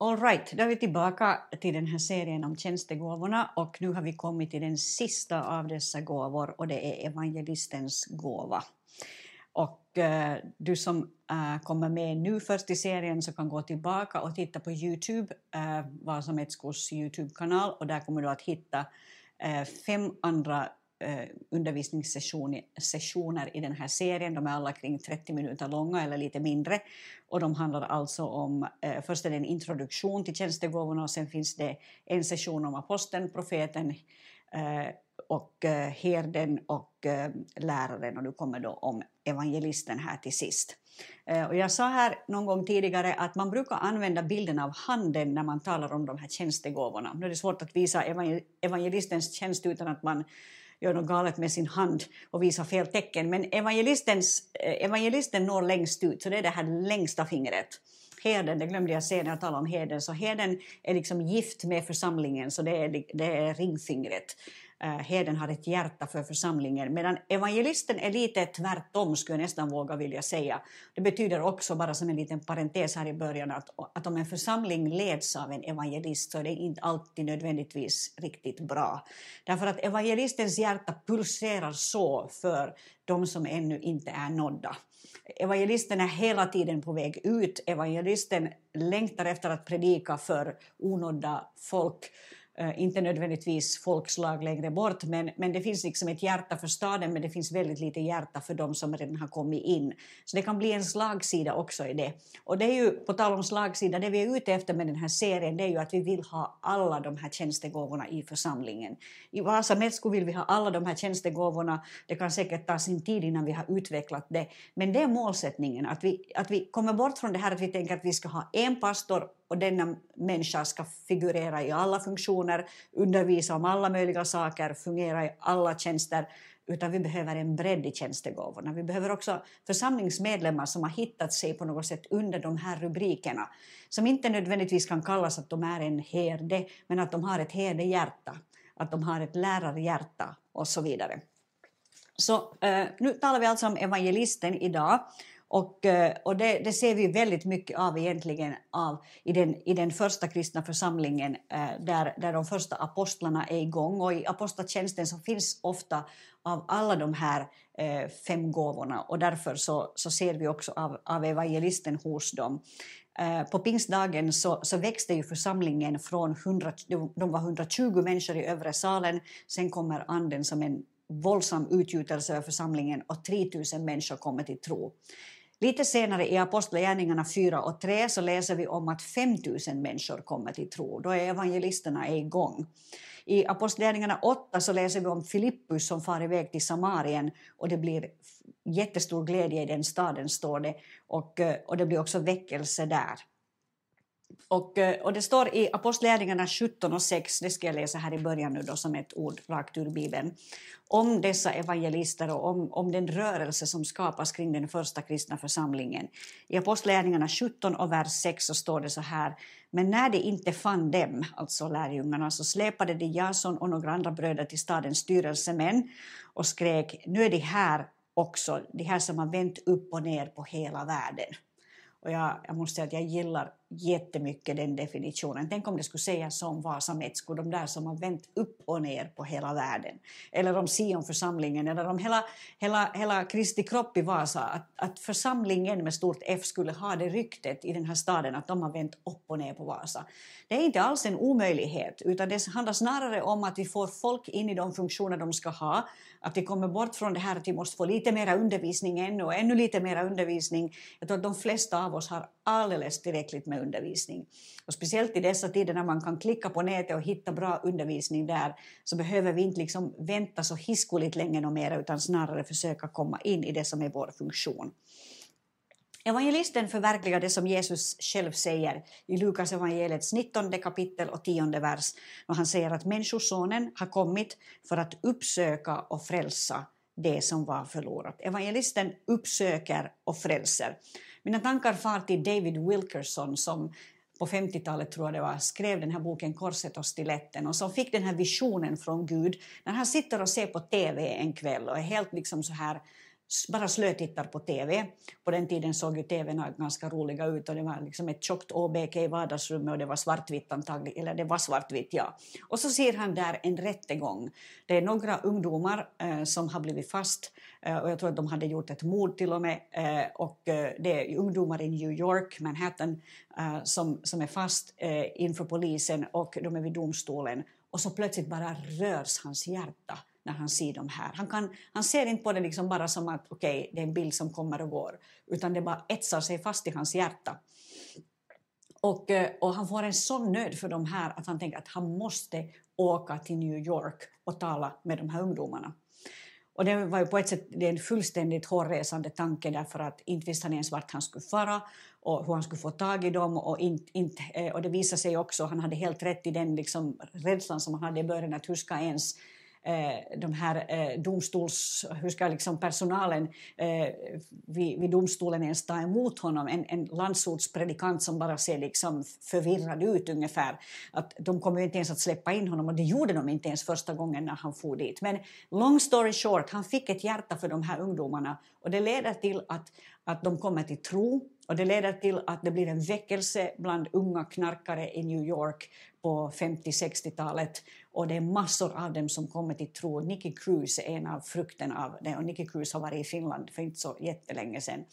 All right, då är vi tillbaka till den här serien om tjänstegåvorna och nu har vi kommit till den sista av dessa gåvor och det är evangelistens gåva. Och du som kommer med nu först i serien så kan gå tillbaka och titta på Youtube, Vasametskos Youtube-kanal, och där kommer du att hitta 5 andra undervisningssessioner i den här serien. De är alla kring 30 minuter långa eller lite mindre, och de handlar alltså om, först är det en introduktion till tjänstegåvorna och sen finns det en session om aposteln, profeten och herden och läraren, och du kommer då om evangelisten här till sist. Och jag sa här någon gång tidigare att man brukar använda bilden av handen när man talar om de här tjänstegåvorna. Nu är det svårt att visa evangelistens tjänst utan att man gör något galet med sin hand och visar fel tecken. Men evangelisten når längst ut, så det är det här längsta fingret. Herden, det glömde jag se när jag talade om herden, så herden är liksom gift med församlingen, så det är ringfingret. Herden har ett hjärta för församlingen, medan evangelisten är lite tvärtom, skulle jag nästan våga vilja säga. Det betyder också, bara som en liten parentes här i början, att om en församling leds av en evangelist så är det inte alltid nödvändigtvis riktigt bra. Därför att evangelistens hjärta pulserar så för de som ännu inte är nådda. Evangelisten är hela tiden på väg ut, evangelisten längtar efter att predika för onådda folk. Inte nödvändigtvis folkslag längre bort, men det finns liksom ett hjärta för staden, men det finns väldigt lite hjärta för de som redan har kommit in. Så det kan bli en slagsida också i det. Och det är ju, på tal om slagsida, det vi är ute efter med den här serien, det är ju att vi vill ha alla de här tjänstegåvorna i församlingen. I Vasametsko vill vi ha alla de här tjänstegåvorna. Det kan säkert ta sin tid innan vi har utvecklat det. Men det är målsättningen, att vi kommer bort från det här att vi tänker att vi ska ha en pastor och denna människa ska figurera i alla funktioner, undervisa om alla möjliga saker, fungera i alla tjänster, utan vi behöver en bredd i tjänstegåvorna. Vi behöver också församlingsmedlemmar som har hittat sig på något sätt under de här rubrikerna, som inte nödvändigtvis kan kallas att de är en herde, men att de har ett herdehjärta, att de har ett lärarhjärta och så vidare. Så nu talar vi alltså om evangelisten idag. Och det ser vi väldigt mycket av egentligen i den första kristna församlingen där de första apostlarna är igång, och i apostlatjänsten så finns ofta av alla de här 5 gåvorna, och därför så ser vi också av evangelisten hos dem. På pingstdagen så växte ju församlingen från 100, de var 120 människor i övre salen, sen kommer anden som en våldsam utgjutelse över församlingen och 3000 människor kommer till tro. Lite senare i Apostlagärningarna 4:3 så läser vi om att 5000 människor kommer till tro. Då är evangelisterna igång. I Apostlagärningarna 8 så läser vi om Filippus som far iväg till Samarien, och det blir jättestor glädje i den staden, står det. Och det blir också väckelse där. Och det står i Apostlagärningarna 17:6, det ska jag läsa här i början nu då som ett ord rakt ur Bibeln, om dessa evangelister och om den rörelse som skapas kring den första kristna församlingen. I Apostlagärningarna 17:6 så står det så här: men när de inte fann dem, alltså lärjungarna, så släpade de Jason och några andra bröder till stadens styrelsemän och skrek: nu är de här också, de här som har vänt upp och ner på hela världen. Och jag måste säga att jag gillar jättemycket den definitionen. Tänk om det skulle sägas som Vasametsko, de där som har vänt upp och ner på hela världen. Eller om Sion-församlingen, eller om hela Kristi kropp i Vasa. Att församlingen med stort F skulle ha det ryktet i den här staden att de har vänt upp och ner på Vasa. Det är inte alls en omöjlighet, utan det handlar snarare om att vi får folk in i de funktioner de ska ha. Att vi kommer bort från det här att vi måste få lite mera undervisning ännu och ännu lite mera undervisning. Jag tror att de flesta av oss har alldeles tillräckligt med undervisning. Och speciellt i dessa tider när man kan klicka på nätet och hitta bra undervisning där, så behöver vi inte liksom vänta så hiskoligt länge och mer, utan snarare försöka komma in i det som är vår funktion. Evangelisten förverkligar det som Jesus själv säger i Lukas evangeliets 19 kapitel och 10 vers, när han säger att människosonen har kommit för att uppsöka och frälsa det som var förlorat. Evangelisten uppsöker och frälser. Mina tankar far till David Wilkerson, som på 50-talet tror jag det var, skrev den här boken Korset och stiletten, och som fick den här visionen från Gud när han sitter och ser på tv en kväll och är helt liksom så här bara slötittar på tv. På den tiden såg ju tvn ganska roliga ut och det var liksom ett tjockt OBK i vardagsrummet och det var svartvitt antagligen, eller det var svartvitt, ja. Och så ser han där en rättegång. Det är några ungdomar som har blivit fast och jag tror att de hade gjort ett mord till och med. Och det är ungdomar i New York, Manhattan, som är fast inför polisen och de är vid domstolen. Och så plötsligt bara rörs hans hjärta när han ser dem här. Han ser inte på det liksom bara som att okej, det är en bild som kommer och går. Utan det bara etsar sig fast i hans hjärta. Och han får en sån nöd för de här att han tänker att han måste åka till New York och tala med de här ungdomarna. Och det var ju på ett sätt det är en fullständigt hårresande tanke därför att inte visste han ens vart han skulle fara och hur han skulle få tag i dem. Och det visade sig också, han hade helt rätt i den liksom rädslan som han hade i början att huska ens de här personalen vid domstolen ens ta emot honom, en landsortspredikant som bara ser liksom förvirrad ut ungefär, att de kommer ju inte ens att släppa in honom och det gjorde de inte ens första gången när han for dit. Men long story short, han fick ett hjärta för de här ungdomarna och det leder till att de kommer till tro. Och det leder till att det blir en väckelse bland unga knarkare i New York på 50-60-talet. Och det är massor av dem som kommer till tro. Nicky Cruz är en av frukten av det. Och Nicky Cruz har varit i Finland för inte så jättelänge sedan.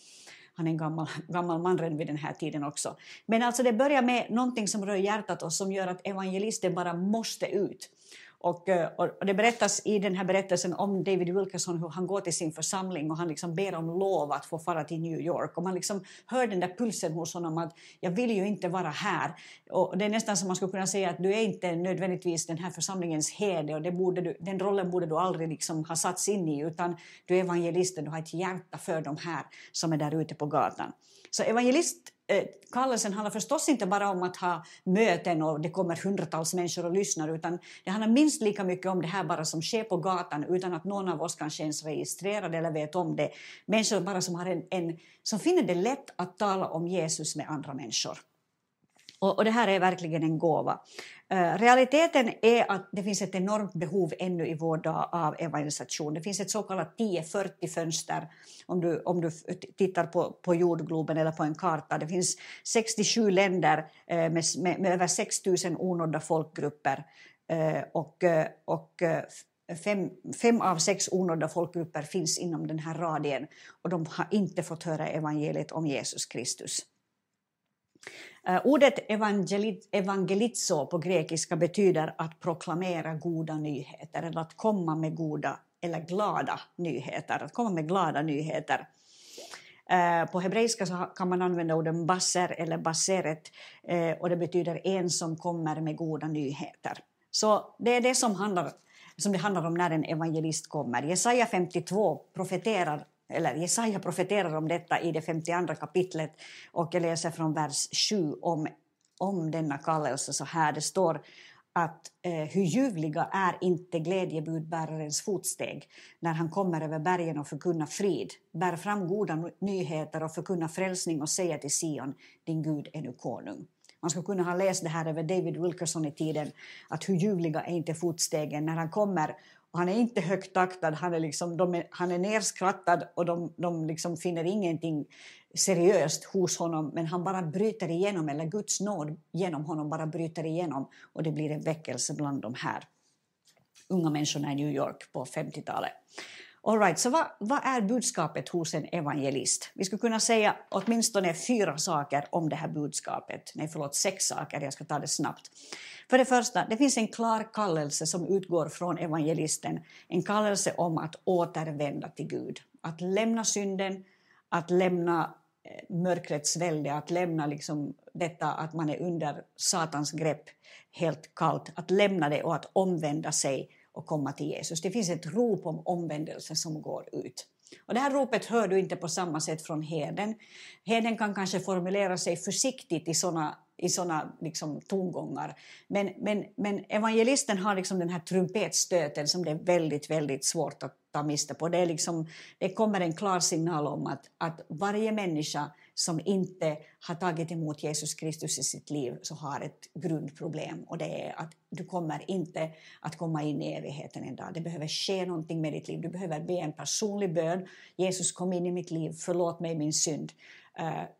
Han är en gammal man vid den här tiden också. Men alltså det börjar med någonting som rör hjärtat och som gör att evangelisten bara måste ut. Och det berättas i den här berättelsen om David Wilkerson hur han går till sin församling och han liksom ber om lov att få fara till New York. Och man liksom hör den där pulsen hos honom att jag vill ju inte vara här. Och det är nästan som man skulle kunna säga att du är inte nödvändigtvis den här församlingens herde och den rollen borde du aldrig liksom ha satts in i utan du är evangelisten, du har ett hjärta för de här som är där ute på gatan. Så Kallelsen handlar förstås inte bara om att ha möten och det kommer hundratals människor och lyssnar utan det handlar minst lika mycket om det här bara som sker på gatan utan att någon av oss kanske ens registrerade eller vet om det. Människor bara som har som finner det lätt att tala om Jesus med andra människor. Och det här är verkligen en gåva. Realiteten är att det finns ett enormt behov ännu i vår dag av evangelisation. Det finns ett så kallat 10-40-fönster om du tittar på jordgloben eller på en karta. Det finns 67 länder med över 6 000 onådda folkgrupper och 5 av 6 onådda folkgrupper finns inom den här radien och de har inte fått höra evangeliet om Jesus Kristus. Ordet evangelizo på grekiska betyder att proklamera goda nyheter eller att komma med goda eller glada nyheter. Att komma med glada nyheter. På hebreiska så kan man använda orden baser eller baseret och det betyder en som kommer med goda nyheter. Så det är det som det handlar om när en evangelist kommer. Jesaja 52 Jesaja profeterar om detta i det 52 kapitlet och jag läser från vers 7 om denna kallelse så här. Det står att hur ljuvliga är inte glädjebudbärarens fotsteg när han kommer över bergen och förkunnar frid, bär fram goda nyheter och förkunnar frälsning och säger till Sion, din Gud är nu konung. Man skulle kunna ha läst det här över David Wilkerson i tiden, att hur ljuvliga är inte fotstegen när han kommer. Han är inte högt taktad, han är nerskrattad och de liksom finner ingenting seriöst hos honom. Men han bara bryter igenom, eller Guds nåd genom honom bara bryter igenom. Och det blir en väckelse bland de här unga människorna i New York på 50-talet. All right, så vad är budskapet hos en evangelist? Vi skulle kunna säga åtminstone 4 saker om det här budskapet. Nej, förlåt, 6 saker, jag ska ta det snabbt. För det första, det finns en klar kallelse som utgår från evangelisten. En kallelse om att återvända till Gud. Att lämna synden, att lämna mörkrets välde, att lämna liksom detta att man är under Satans grepp helt kallt. Att lämna det och att omvända sig och komma till Jesus. Det finns ett rop om omvändelse som går ut. Och det här ropet hör du inte på samma sätt från herden. Herden kan kanske formulera sig försiktigt i såna liksom tongångar. Men evangelisten har liksom den här trumpetstöten som det är väldigt, väldigt svårt att ta miste på. Det kommer en klar signal om att varje människa som inte har tagit emot Jesus Kristus i sitt liv så har ett grundproblem. Och det är att du kommer inte att komma in i evigheten en dag. Det behöver ske någonting med ditt liv. Du behöver be en personlig bön. Jesus, kom in i mitt liv. Förlåt mig min synd.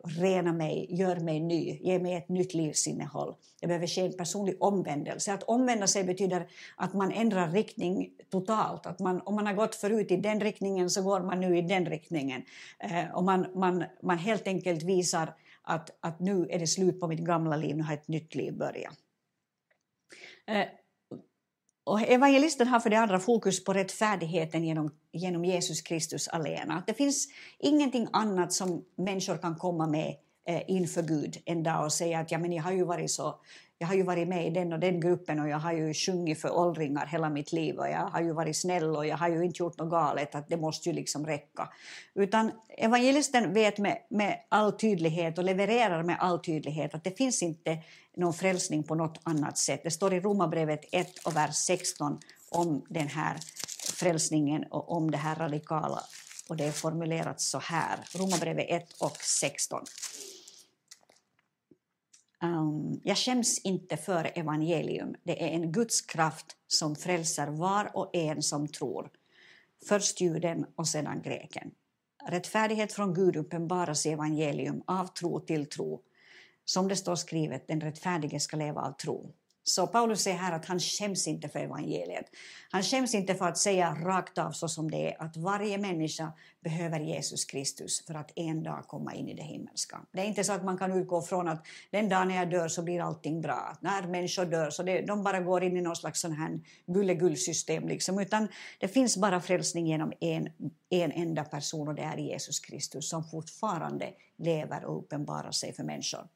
Rena mig, gör mig ny, ge mig ett nytt livsinnehåll. Det behöver ske en personlig omvändelse. Att omvända sig betyder att man ändrar riktning totalt. Att man, om man har gått förut i den riktningen så går man nu i den riktningen. Och man helt enkelt visar att nu är det slut på mitt gamla liv, nu har ett nytt liv börjat. Och evangelisten har för det andra fokus på rättfärdigheten genom Jesus Kristus alena. Det finns ingenting annat som människor kan komma med inför Gud en dag och säga att ja, men jag har ju varit med i den och den gruppen och jag har ju sjungit för åldringar hela mitt liv och jag har ju varit snäll och jag har ju inte gjort något galet, att det måste ju liksom räcka. Utan evangelisten vet med all tydlighet och levererar med all tydlighet att det finns inte någon frälsning på något annat sätt. Det står i Romarbrevet 1 och vers 16 om den här frälsningen och om det här radikala. Och det är formulerat så här, Romarbrevet 1 och 16. Jag skäms inte för evangelium. Det är en Guds kraft som frälser var och en som tror. Först juden och sedan greken. Rättfärdighet från Gud uppenbaras i evangelium av tro till tro. Som det står skrivet, den rättfärdige ska leva av tro. Så Paulus säger här att han skäms inte för evangeliet. Han skäms inte för att säga rakt av så som det är. Att varje människa behöver Jesus Kristus för att en dag komma in i det himmelska. Det är inte så att man kan utgå från att den dag när jag dör så blir allting bra. När människor dör så de bara går in i någon slags sån här gullegullsystem. Liksom. Utan det finns bara frälsning genom en enda person, och det är Jesus Kristus som fortfarande lever och uppenbarar sig för människor.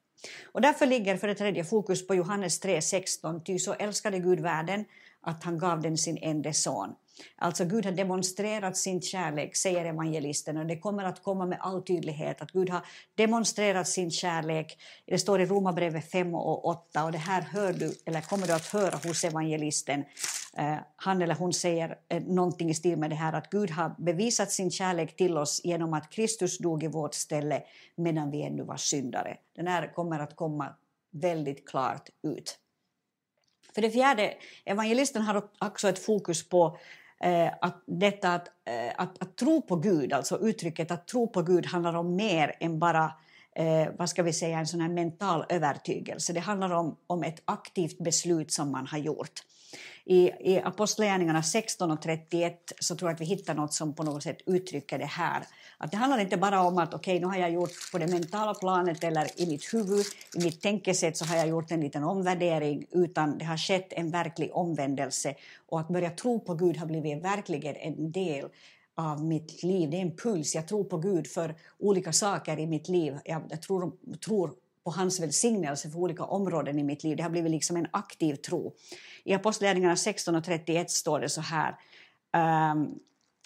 Och därför ligger för det tredje fokus på Johannes 3:16. Ty så älskade Gud världen att han gav den sin enda son. Alltså Gud har demonstrerat sin kärlek, säger evangelisten. Och det kommer att komma med all tydlighet att Gud har demonstrerat sin kärlek. Det står i Romarbrevet 5 och 8. Och det här hör du, eller kommer du att höra hos evangelisten. Han eller hon säger någonting i stil med det här. Att Gud har bevisat sin kärlek till oss genom att Kristus dog i vårt ställe medan vi ännu var syndare. Den här kommer att komma väldigt klart ut. För det fjärde, evangelisten har också ett fokus på att tro på Gud. Alltså uttrycket att tro på Gud handlar om mer än bara vad ska vi säga, en sån här mental övertygelse. Det handlar om ett aktivt beslut som man har gjort. I Apostlagärningarna 16 och 31 så tror jag att vi hittar något som på något sätt uttrycker det här. Att det handlar inte bara om att okej, nu har jag gjort på det mentala planet eller i mitt huvud, i mitt tänkesätt så har jag gjort en liten omvärdering, utan det har skett en verklig omvändelse, och att börja tro på Gud har blivit verkligen en del av mitt liv. Det är en puls. Jag tror på Gud för olika saker i mitt liv. Jag tror på hans välsignelse för olika områden i mitt liv. Det har blivit liksom en aktiv tro. I Apostlagärningarna 16 och 31 står det så här.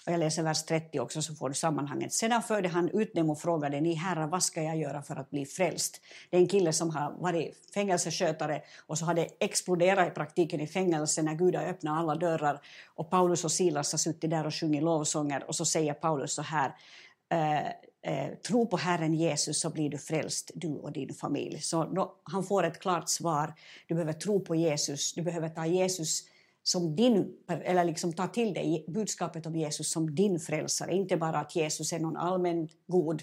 Och jag läser vers 30 också så får du sammanhanget. Sedan förde han ut dem och frågade, ni herrar, vad ska jag göra för att bli frälst? Det är en kille som har varit fängelseskötare och så hade exploderat i praktiken i fängelse när Gud har öppnat alla dörrar. Och Paulus och Silas har suttit där och sjungit lovsånger, och så säger Paulus så här, tro på Herren Jesus så blir du frälst, du och din familj. Så då, han får ett klart svar, du behöver tro på Jesus, du behöver ta Jesus som din, eller liksom ta till dig budskapet om Jesus som din frälsare. Inte bara att Jesus är någon allmänt god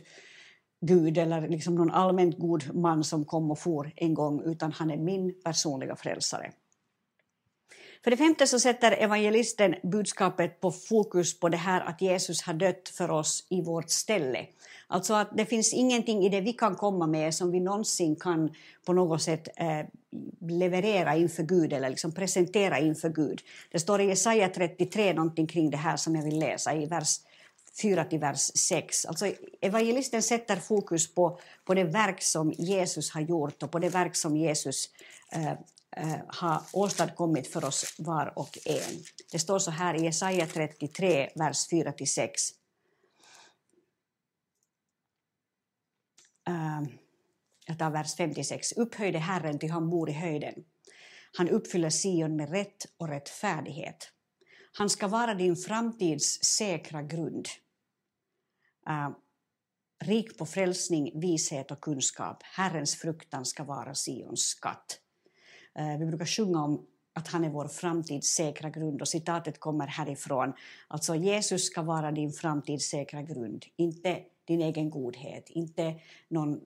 Gud eller liksom någon allmänt god man som kom och for en gång, utan han är min personliga frälsare. För det femte så sätter evangelisten budskapet på fokus på det här att Jesus har dött för oss i vårt ställe. Alltså att det finns ingenting i det vi kan komma med som vi någonsin kan på något sätt leverera inför Gud eller liksom presentera inför Gud. Det står i Jesaja 33 någonting kring det här som jag vill läsa i vers 4 till vers 6. Alltså evangelisten sätter fokus på det verk som Jesus har gjort och på det verk som Jesus har åstadkommit för oss var och en. Det står så här i Jesaja 33, vers 4 till 6. Jag tar vers 5 till 6. Upphöjde Herren till han bor i höjden. Han uppfyller Sion med rätt och rättfärdighet. Han ska vara din framtids säkra grund. rik på frälsning, vishet och kunskap. Herrens fruktan ska vara Sions skatt. Vi brukar sjunga om att han är vår framtids säkra grund. Och citatet kommer härifrån. Alltså Jesus ska vara din framtids säkra grund. Inte din egen godhet. Inte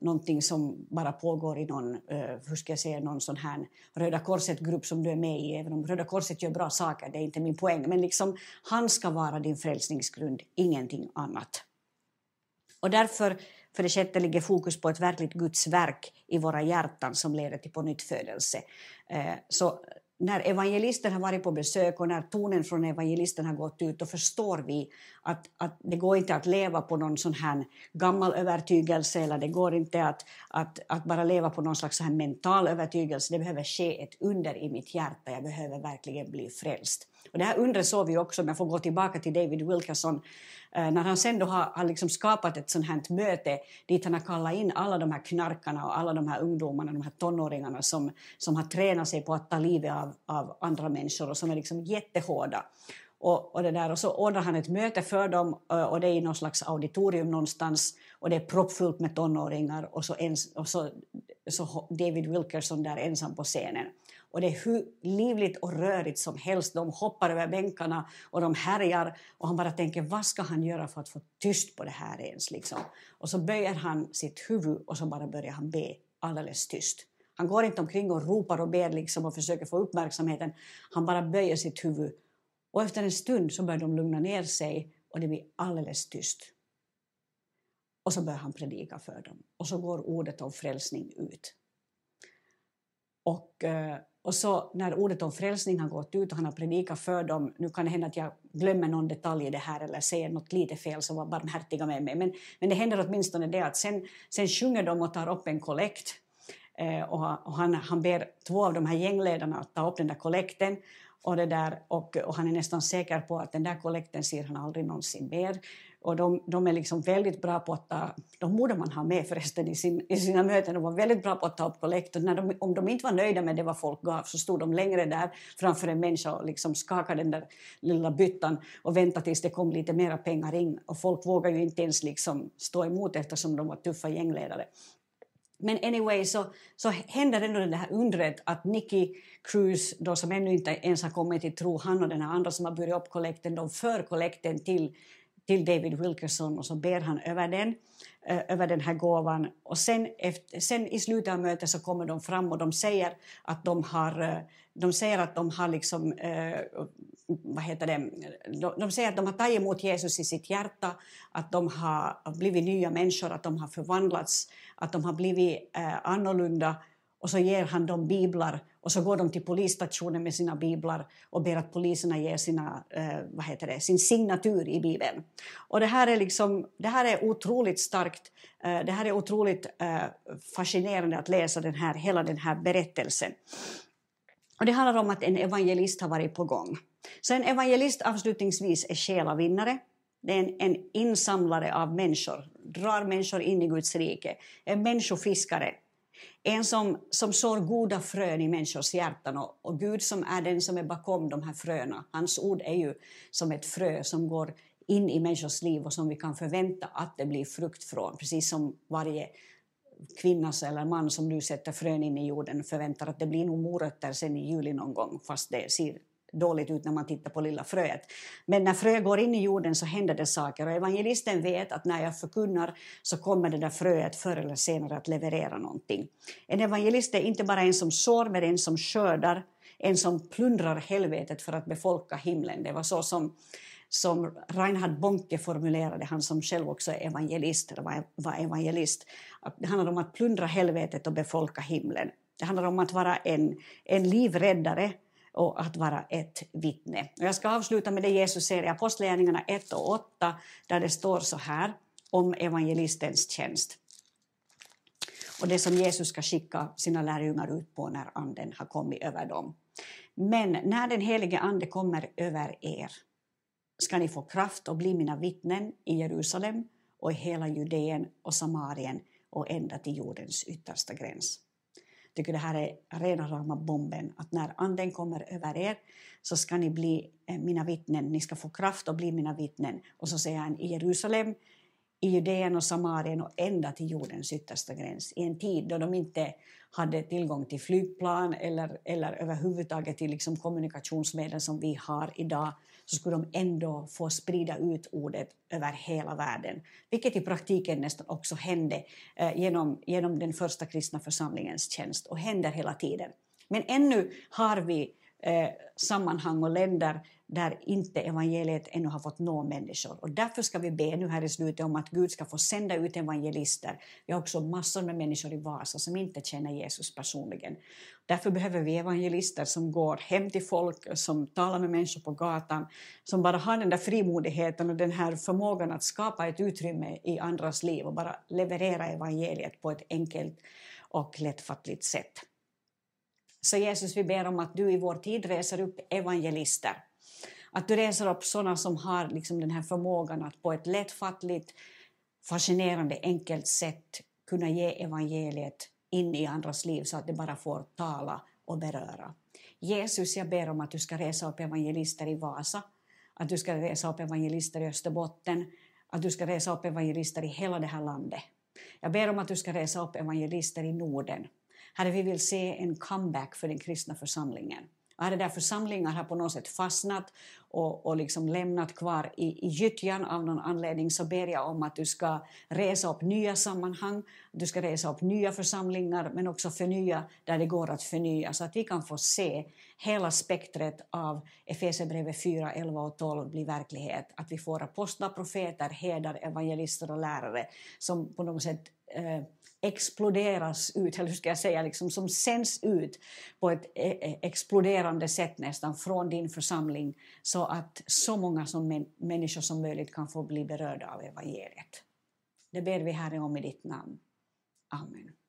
någonting som bara pågår i någon sån här Röda Korset-grupp som du är med i. Även om Röda Korset gör bra saker, det är inte min poäng. Men liksom, han ska vara din frälsningsgrund, ingenting annat. Och därför, för det sjätte, ligger fokus på ett verkligt Guds verk i våra hjärtan som leder till pånyttfödelse. Så när evangelisten har varit på besök och när tonen från evangelisten har gått ut, då förstår vi att det går inte att leva på någon sån här gammal övertygelse, eller det går inte att bara leva på någon slags så här mental övertygelse. Det behöver ske ett under i mitt hjärta. Jag behöver verkligen bli frälst. Och det här undret såg vi också, om jag får gå tillbaka till David Wilkerson, när han sen då har liksom skapat ett sånt här möte dit han har kallat in alla de här knarkarna och alla de här ungdomarna, de här tonåringarna som har tränat sig på att ta livet av andra människor och som är liksom jättehårda. Och det där, och så ordnar han ett möte för dem, och det är i någon slags auditorium någonstans, och det är proppfullt med tonåringar, och så David Wilkerson där ensam på scenen. Och det är hur livligt och rörigt som helst. De hoppar över bänkarna och de härjar. Och han bara tänker, vad ska han göra för att få tyst på det här ens? Liksom? Och så böjer han sitt huvud och så bara börjar han be alldeles tyst. Han går inte omkring och ropar och ber liksom och försöker få uppmärksamheten. Han bara böjer sitt huvud. Och efter en stund så börjar de lugna ner sig och det blir alldeles tyst. Och så börjar han predika för dem. Och så går ordet om frälsning ut. Och så när ordet om frälsning har gått ut och han har predikat för dem, nu kan det hända att jag glömmer någon detalj i det här eller säger något lite fel, så var barmhärtiga med mig. Men det händer åtminstone det att sen sjunger de och tar upp en kollekt. Och han ber två av de här gängledarna att ta upp den där kollekten. Och han är nästan säker på att den där kollekten ser han aldrig någonsin mer. Och de är liksom väldigt bra på att ta... De borde man ha med förresten i sina möten. De var väldigt bra på att ta upp kollekt. Om de inte var nöjda med det vad folk gav, så stod de längre där framför en människa och liksom skakade den där lilla byttan och väntade tills det kom lite mera pengar in. Och folk vågar ju inte ens liksom stå emot eftersom de var tuffa gängledare. Men anyway, så händer ändå det här undret att Nicky Cruz, då, som ännu inte ens har kommit till tro, han och den här andra som har burit upp kollekten, de för kollekten till David Wilkerson och så ber han över den här gåvan. Och sen i slutet av mötet så kommer de fram och de säger att de har tagit emot Jesus i sitt hjärta, att de har blivit nya människor, att de har förvandlats, att de har blivit annorlunda. Och så ger han dem biblar och så går de till polisstationen med sina biblar och ber att poliserna ger sin signatur i Bibeln. Och det här är otroligt starkt, det här är otroligt fascinerande att läsa hela den här berättelsen. Och det handlar om att en evangelist har varit på gång. Så en evangelist avslutningsvis är själavinnare. Det är en insamlare av människor, drar människor in i Guds rike, en människofiskare. En som sår goda frön i människors hjärtan, och Gud som är den som är bakom de här fröna. Hans ord är ju som ett frö som går in i människors liv och som vi kan förvänta att det blir frukt från. Precis som varje kvinna eller man som nu sätter frön in i jorden förväntar att det blir nog morötter sen i juli någon gång, fast det ser dåligt ut när man tittar på lilla fröet. Men när frö går in i jorden så händer det saker, och evangelisten vet att när jag förkunnar så kommer det där fröet förr eller senare att leverera någonting. En evangelist är inte bara en som sår, men en som skördar, en som plundrar helvetet för att befolka himlen. Det var så som Reinhard Bonnke formulerade, han som själv också är evangelist, eller var evangelist. Det handlar om att plundra helvetet och befolka himlen. Det handlar om att vara en livräddare och att vara ett vittne. Och jag ska avsluta med det Jesus säger i Apostlagärningarna 1 och 8, där det står så här om evangelistens tjänst. Och det som Jesus ska skicka sina lärjungar ut på när anden har kommit över dem. Men när den helige ande kommer över er ska ni få kraft och bli mina vittnen i Jerusalem och i hela Judeen och Samarien och ända till jordens yttersta gräns. Jag tycker det här är rena rama bomben, att när anden kommer över er så ska ni bli mina vittnen, ni ska få kraft och bli mina vittnen. Och så säger han i Jerusalem, i Judeen och Samarien och ända till jordens yttersta gräns. I en tid då de inte hade tillgång till flygplan eller överhuvudtaget till liksom kommunikationsmedel som vi har idag, så skulle de ändå få sprida ut ordet över hela världen. Vilket i praktiken nästan också hände genom den första kristna församlingens tjänst och händer hela tiden. Men ännu har vi sammanhang och länder där inte evangeliet ännu har fått nå människor. Och därför ska vi be nu här i slutet om att Gud ska få sända ut evangelister. Vi har också massor med människor i Vasa som inte känner Jesus personligen. Därför behöver vi evangelister som går hem till folk, som talar med människor på gatan, som bara har den där frimodigheten och den här förmågan att skapa ett utrymme i andras liv och bara leverera evangeliet på ett enkelt och lättfattligt sätt. Så Jesus, vi ber om att du i vår tid reser upp evangelister. Att du reser upp sådana som har liksom den här förmågan att på ett lättfattligt, fascinerande, enkelt sätt kunna ge evangeliet in i andras liv så att det bara får tala och beröra. Jesus, jag ber om att du ska resa upp evangelister i Vasa, att du ska resa upp evangelister i Österbotten, att du ska resa upp evangelister i hela det här landet. Jag ber om att du ska resa upp evangelister i Norden. Herre, vi vill se en comeback för den kristna församlingen. Herre, där församlingar har på något sätt fastnat och liksom lämnat kvar i gyttjan av någon anledning, så ber jag om att du ska resa upp nya sammanhang, du ska resa upp nya församlingar, men också förnya där det går att förnya, så att vi kan få se hela spektret av Efesierbrevet 4, 11 och 12 bli verklighet. Att vi får apostlar, profeter, herdar, evangelister och lärare som på något sätt exploderas ut, eller hur ska jag säga, liksom, som sänds ut på ett exploderande sätt nästan från din församling, så att så många som människor som möjligt kan få bli berörda av evangeliet. Det ber vi, Herre, om i ditt namn. Amen.